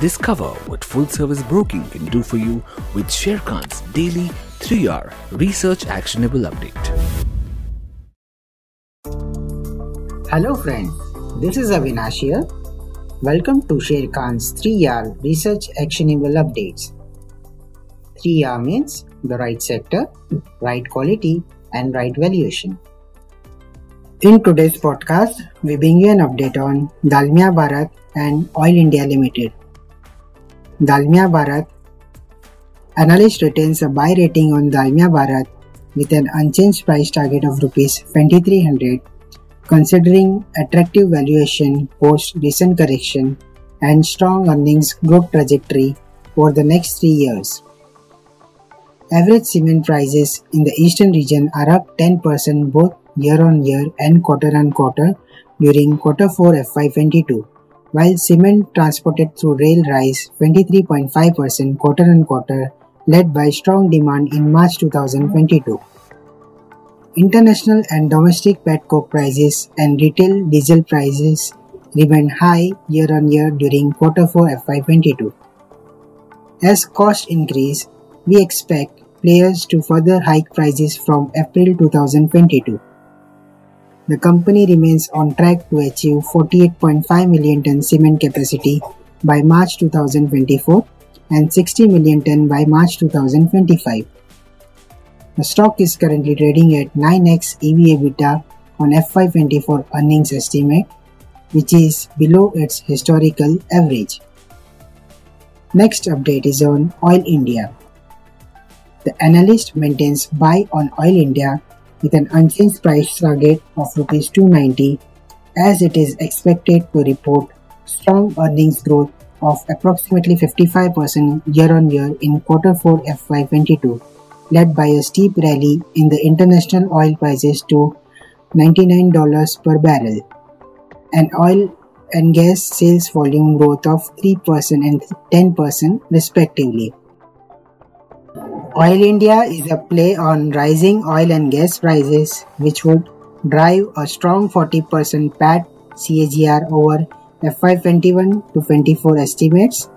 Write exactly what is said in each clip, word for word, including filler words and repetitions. Discover what full-service broking can do for you with Sharekhan's daily three hour Research Actionable Update. Hello friends, this is Avinash here. Welcome to Sharekhan's three hour Research Actionable Updates. three R means the right sector, right quality and right valuation. In today's podcast, we bring you an update on Dalmia Bharat and Oil India Limited. Dalmia Bharat. Analyst retains a buy rating on Dalmia Bharat with an unchanged price target of twenty-three hundred rupees, considering attractive valuation post recent correction and strong earnings growth trajectory for the next three years. Average cement prices in the eastern region are up ten percent both year-on-year and quarter-on-quarter during quarter four F Y twenty-two, while cement transported through rail rise twenty-three point five percent quarter-on-quarter, led by strong demand in March twenty twenty-two. International and domestic petcoke prices and retail diesel prices remained high year-on-year during quarter four F Y twenty-two. As costs increase, we expect players to further hike prices from April twenty twenty-two. The company remains on track to achieve forty-eight point five million ton cement capacity by March twenty twenty-four and sixty million ton by March twenty twenty-five. The stock is currently trading at nine x E V/EBITDA on F Y twenty-four earnings estimate, which is below its historical average. Next update is on Oil India. The analyst maintains buy on Oil India with an unchanged price target of two hundred ninety rupees, as it is expected to report strong earnings growth of approximately fifty-five percent year-on-year in quarter four F Y twenty-two, led by a steep rally in the international oil prices to ninety-nine dollars per barrel, and oil and gas sales volume growth of three percent and ten percent respectively. Oil India is a play on rising oil and gas prices, which would drive a strong forty percent P A T C A G R over F Y twenty-one to twenty-four estimates,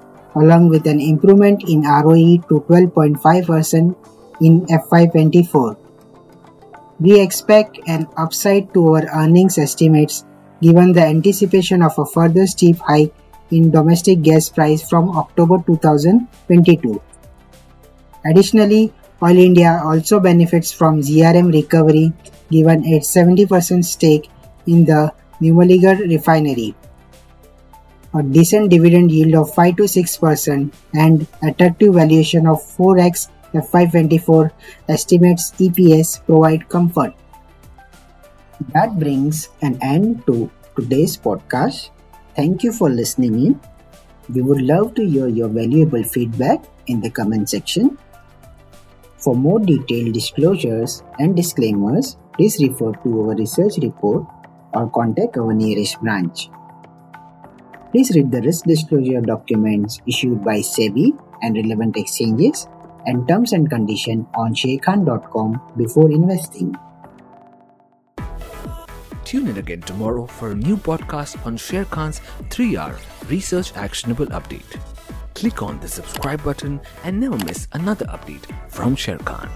along with an improvement in R O E to twelve point five percent in F Y twenty-four. We expect an upside to our earnings estimates given the anticipation of a further steep hike in domestic gas price from October twenty twenty-two. Additionally, Oil India also benefits from G R M recovery given its seventy percent stake in the Numaligarh refinery. A decent dividend yield of five to six percent and attractive valuation of four x F Y twenty-four estimates E P S provide comfort. That brings an end to today's podcast. Thank you for listening in. We would love to hear your valuable feedback in the comment section. For more detailed disclosures and disclaimers, please refer to our research report or contact our nearest branch. Please read the risk disclosure documents issued by SEBI and relevant exchanges and terms and conditions on sharekhan dot com before investing. Tune in again tomorrow for a new podcast on Sharekhan's three R Research Actionable Update. Click on the subscribe button and never miss another update from Sharekhan.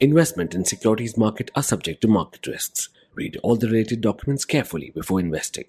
Investment in securities market are subject to market risks. Read all the related documents carefully before investing.